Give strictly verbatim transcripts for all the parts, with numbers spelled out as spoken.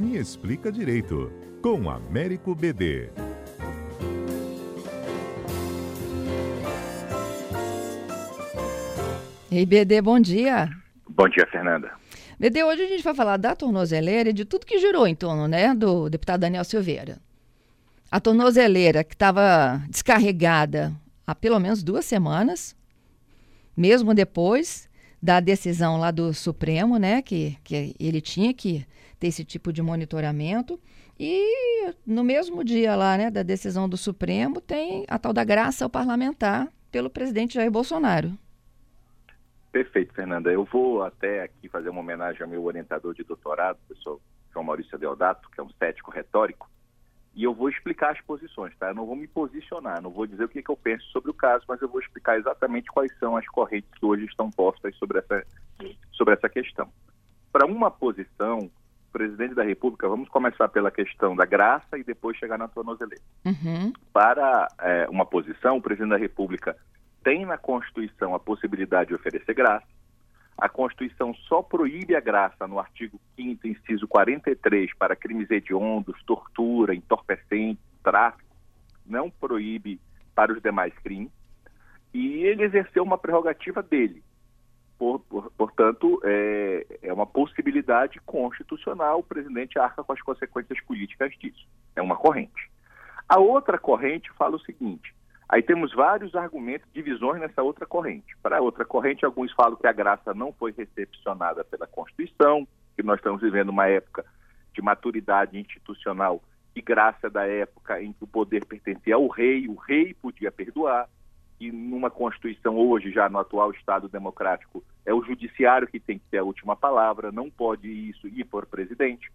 Me Explica Direito, com Américo B D. Ei, B D, bom dia. Bom dia, Fernanda. B D, hoje a gente vai falar da tornozeleira e de tudo que girou em torno, né, do deputado Daniel Silveira. A tornozeleira que estava descarregada há pelo menos duas semanas, mesmo depois da decisão lá do Supremo, né, que, que ele tinha que ter esse tipo de monitoramento. E no mesmo dia lá, né, da decisão do Supremo, tem a tal da graça ao parlamentar pelo presidente Jair Bolsonaro. Perfeito, Fernanda. Eu vou até aqui fazer uma homenagem ao meu orientador de doutorado, o professor João Maurício Deodato, que é um cético retórico, e eu vou explicar as posições, tá? Eu não vou me posicionar, não vou dizer o que, que eu penso sobre o caso, mas eu vou explicar exatamente quais são as correntes que hoje estão postas sobre essa, sobre essa questão. Para uma posição, presidente da República, vamos começar pela questão da graça e depois chegar na tornozeleira. Uhum. Para é, uma posição, o presidente da República tem na Constituição a possibilidade de oferecer graça. A Constituição só proíbe a graça no artigo quinto, inciso quarenta e três, para crimes hediondos, tortura, entorpecente, tráfico. Não proíbe para os demais crimes. E ele exerceu uma prerrogativa dele. Por, por, portanto, é, é uma possibilidade constitucional. O presidente arca com as consequências políticas disso. É uma corrente. A outra corrente fala o seguinte... Aí temos vários argumentos, divisões nessa outra corrente. Para outra corrente, alguns falam que a graça não foi recepcionada pela Constituição, que nós estamos vivendo uma época de maturidade institucional e graça da época em que o poder pertencia ao rei, o rei podia perdoar, e numa Constituição hoje, já no atual Estado democrático, é o judiciário que tem que ter a última palavra, não pode isso ir por presidente.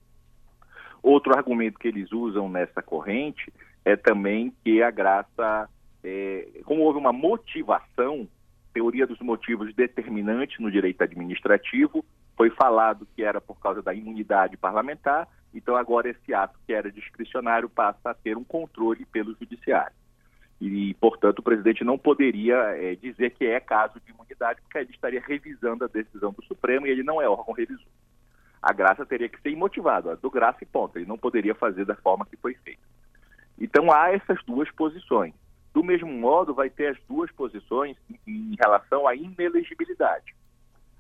Outro argumento que eles usam nessa corrente é também que a graça... É, como houve uma motivação, teoria dos motivos determinante no direito administrativo, foi falado que era por causa da imunidade parlamentar, então agora esse ato que era discricionário passa a ter um controle pelo judiciário. E, portanto, o presidente não poderia é, dizer que é caso de imunidade, porque ele estaria revisando a decisão do Supremo e ele não é órgão revisor. A graça teria que ser imotivada, ó, do graça e ponto, ele não poderia fazer da forma que foi feita. Então há essas duas posições. Do mesmo modo, vai ter as duas posições em relação à inelegibilidade.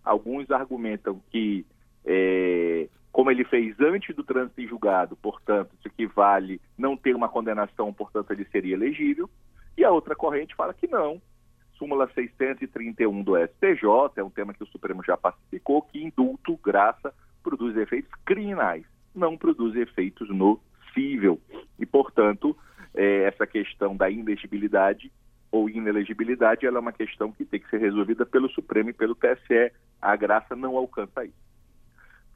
Alguns argumentam que, é, como ele fez antes do trânsito em julgado, portanto, isso equivale não ter uma condenação, portanto, ele seria elegível. E a outra corrente fala que não. Súmula seiscentos e trinta e um do S T J, é um tema que o Supremo já pacificou, que indulto, graça, produz efeitos criminais, não produz efeitos no cível. E, portanto... essa questão da inelegibilidade ou inelegibilidade, ela é uma questão que tem que ser resolvida pelo Supremo e pelo T S E. A graça não alcança isso.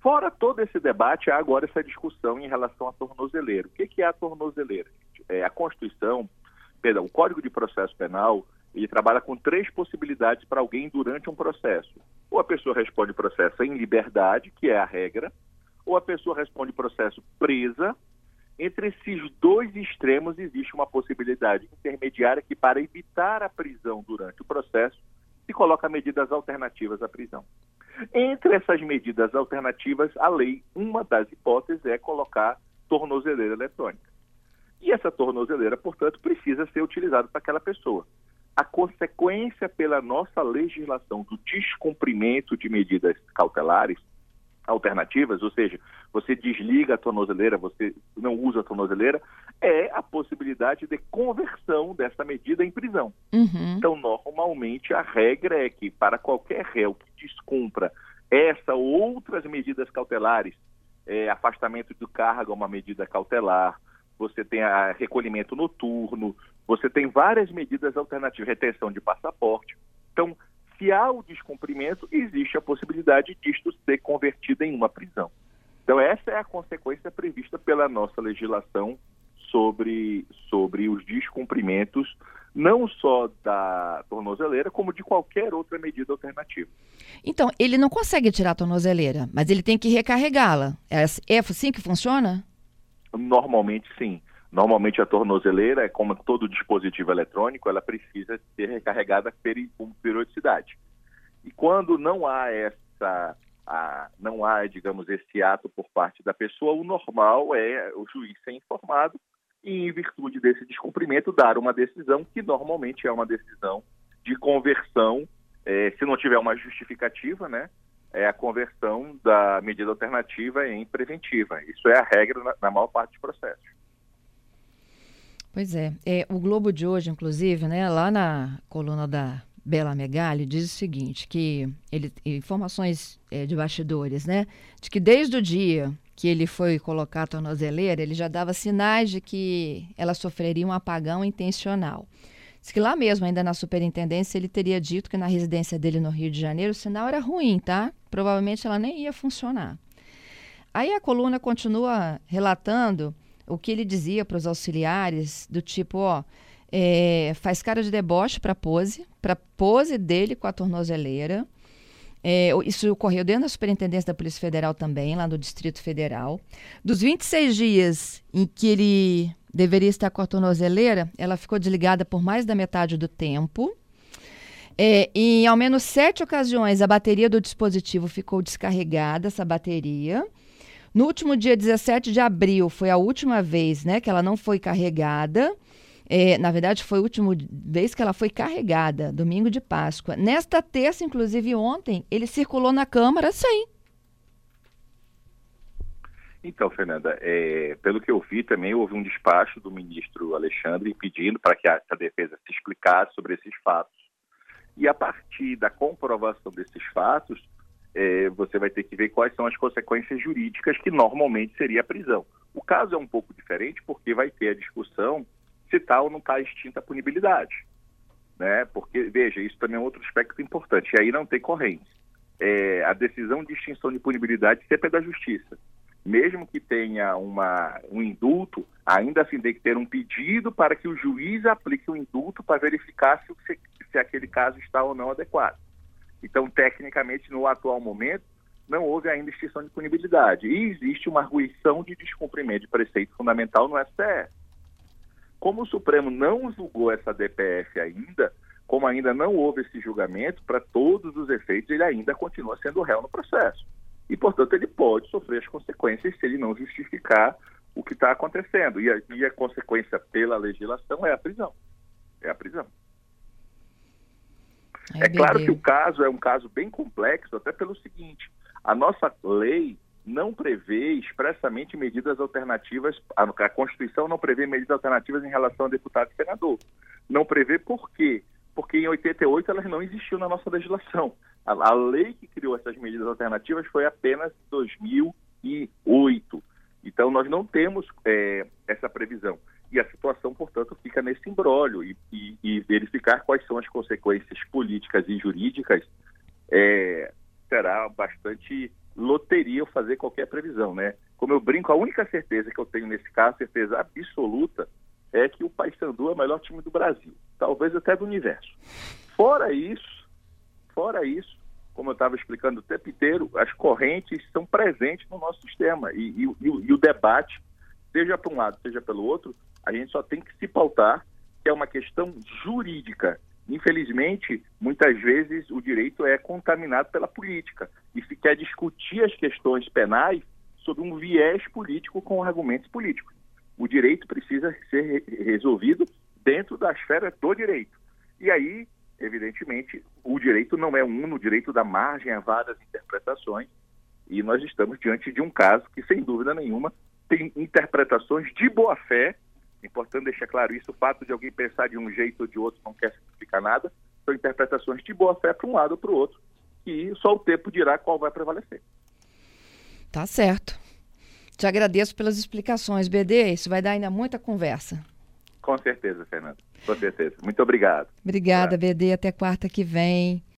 Fora todo esse debate, há agora essa discussão em relação à tornozeleira. O que é a tornozeleira? É, a Constituição, perdão, o Código de Processo Penal, ele trabalha com três possibilidades para alguém durante um processo. Ou a pessoa responde processo em liberdade, que é a regra, ou a pessoa responde processo presa. Entre esses dois extremos existe uma possibilidade intermediária que, para evitar a prisão durante o processo, se coloca medidas alternativas à prisão. Entre essas medidas alternativas, a lei, uma das hipóteses é colocar tornozeleira eletrônica. E essa tornozeleira, portanto, precisa ser utilizada para aquela pessoa. A consequência pela nossa legislação do descumprimento de medidas cautelares alternativas, ou seja, você desliga a tornozeleira, você não usa a tornozeleira, é a possibilidade de conversão dessa medida em prisão. Uhum. Então, normalmente, a regra é que para qualquer réu que descumpra essa ou outras medidas cautelares, é, afastamento do cargo é uma medida cautelar, você tem a recolhimento noturno, você tem várias medidas alternativas, retenção de passaporte. Então, se há o descumprimento, existe a possibilidade disto ser convertido em uma prisão. Então, essa é a consequência prevista pela nossa legislação sobre, sobre os descumprimentos, não só da tornozeleira, como de qualquer outra medida alternativa. Então, ele não consegue tirar a tornozeleira, mas ele tem que recarregá-la. É assim que funciona? Normalmente, sim. Normalmente a tornozeleira, como todo dispositivo eletrônico, ela precisa ser recarregada com periodicidade. E quando não há essa a, não há, digamos, esse ato por parte da pessoa, o normal é o juiz ser informado e, em virtude desse descumprimento, dar uma decisão que normalmente é uma decisão de conversão, é, se não tiver uma justificativa, né? É a conversão da medida alternativa em preventiva. Isso é a regra na, na maior parte dos processos. Pois é. é. O Globo de hoje, inclusive, né, lá na coluna da Bela Megali, diz o seguinte, que ele, informações é, de bastidores, né, de que desde o dia que ele foi colocar a tornozeleira, ele já dava sinais de que ela sofreria um apagão intencional. Diz que lá mesmo, ainda na superintendência, ele teria dito que na residência dele no Rio de Janeiro o sinal era ruim, tá? Provavelmente ela nem ia funcionar. Aí a coluna continua relatando o que ele dizia para os auxiliares, do tipo, ó, é, faz cara de deboche para pose, para pose dele com a tornozeleira. É, isso ocorreu dentro da Superintendência da Polícia Federal também, lá no Distrito Federal. Dos vinte e seis dias em que ele deveria estar com a tornozeleira, ela ficou desligada por mais da metade do tempo. É, em ao menos sete ocasiões, a bateria do dispositivo ficou descarregada, essa bateria. No último dia dezessete de abril, foi a última vez, né, que ela não foi carregada. É, na verdade, foi a última vez que ela foi carregada, domingo de Páscoa. Nesta terça, inclusive ontem, ele circulou na Câmara sem. Então, Fernanda, é, pelo que eu vi também, houve um despacho do ministro Alexandre pedindo para que a, a defesa se explicasse sobre esses fatos. E a partir da comprovação desses fatos, é, você vai ter que ver quais são as consequências jurídicas, que normalmente seria a prisão. O caso é um pouco diferente porque vai ter a discussão se tal ou não está extinta a punibilidade, né? Porque, veja, isso também é outro aspecto importante, e aí não tem corrente. É, a decisão de extinção de punibilidade sempre é da justiça. Mesmo que tenha uma, um indulto, ainda assim tem que ter um pedido para que o juiz aplique o indulto para verificar se, se aquele caso está ou não adequado. Então, tecnicamente, no atual momento, não houve ainda extinção de punibilidade. E existe uma arguição de descumprimento de preceito fundamental no S T F. Como o Supremo não julgou essa D P F ainda, como ainda não houve esse julgamento, para todos os efeitos, ele ainda continua sendo réu no processo. E, portanto, ele pode sofrer as consequências se ele não justificar o que está acontecendo. E a, e a consequência pela legislação é a prisão. É a prisão. É, é claro que o caso é um caso bem complexo, até pelo seguinte, a nossa lei não prevê expressamente medidas alternativas, a Constituição não prevê medidas alternativas em relação a deputado e senador. Não prevê por quê? Porque em oitenta e oito elas não existiam na nossa legislação. A, a lei que criou essas medidas alternativas foi apenas em dois mil e oito. Então nós não temos é, essa previsão. E a situação, portanto, fica nesse imbróglio e, e, e verificar quais são as consequências políticas e jurídicas é, será bastante loteria eu fazer qualquer previsão, né? Como eu brinco, a única certeza que eu tenho nesse caso, certeza absoluta, é que o Paissandu é o melhor time do Brasil, talvez até do universo. Fora isso, fora isso, como eu estava explicando o tempo inteiro, as correntes são presentes no nosso sistema e, e, e, e o debate, seja para um lado, seja pelo outro, a gente só tem que se pautar que é uma questão jurídica. Infelizmente, muitas vezes o direito é contaminado pela política e se quer discutir as questões penais sob um viés político com argumentos políticos. O direito precisa ser resolvido dentro da esfera do direito. E aí, evidentemente, o direito não é um, o direito dá margem a várias interpretações e nós estamos diante de um caso que, sem dúvida nenhuma, tem interpretações de boa-fé. Importante deixar claro isso, o fato de alguém pensar de um jeito ou de outro não quer significar nada, são interpretações de boa-fé para um lado ou para o outro, e só o tempo dirá qual vai prevalecer. Tá certo. Te agradeço pelas explicações, B D, isso vai dar ainda muita conversa. Com certeza, Fernanda, com certeza. Muito obrigado. Obrigada, obrigado. B D, até quarta que vem.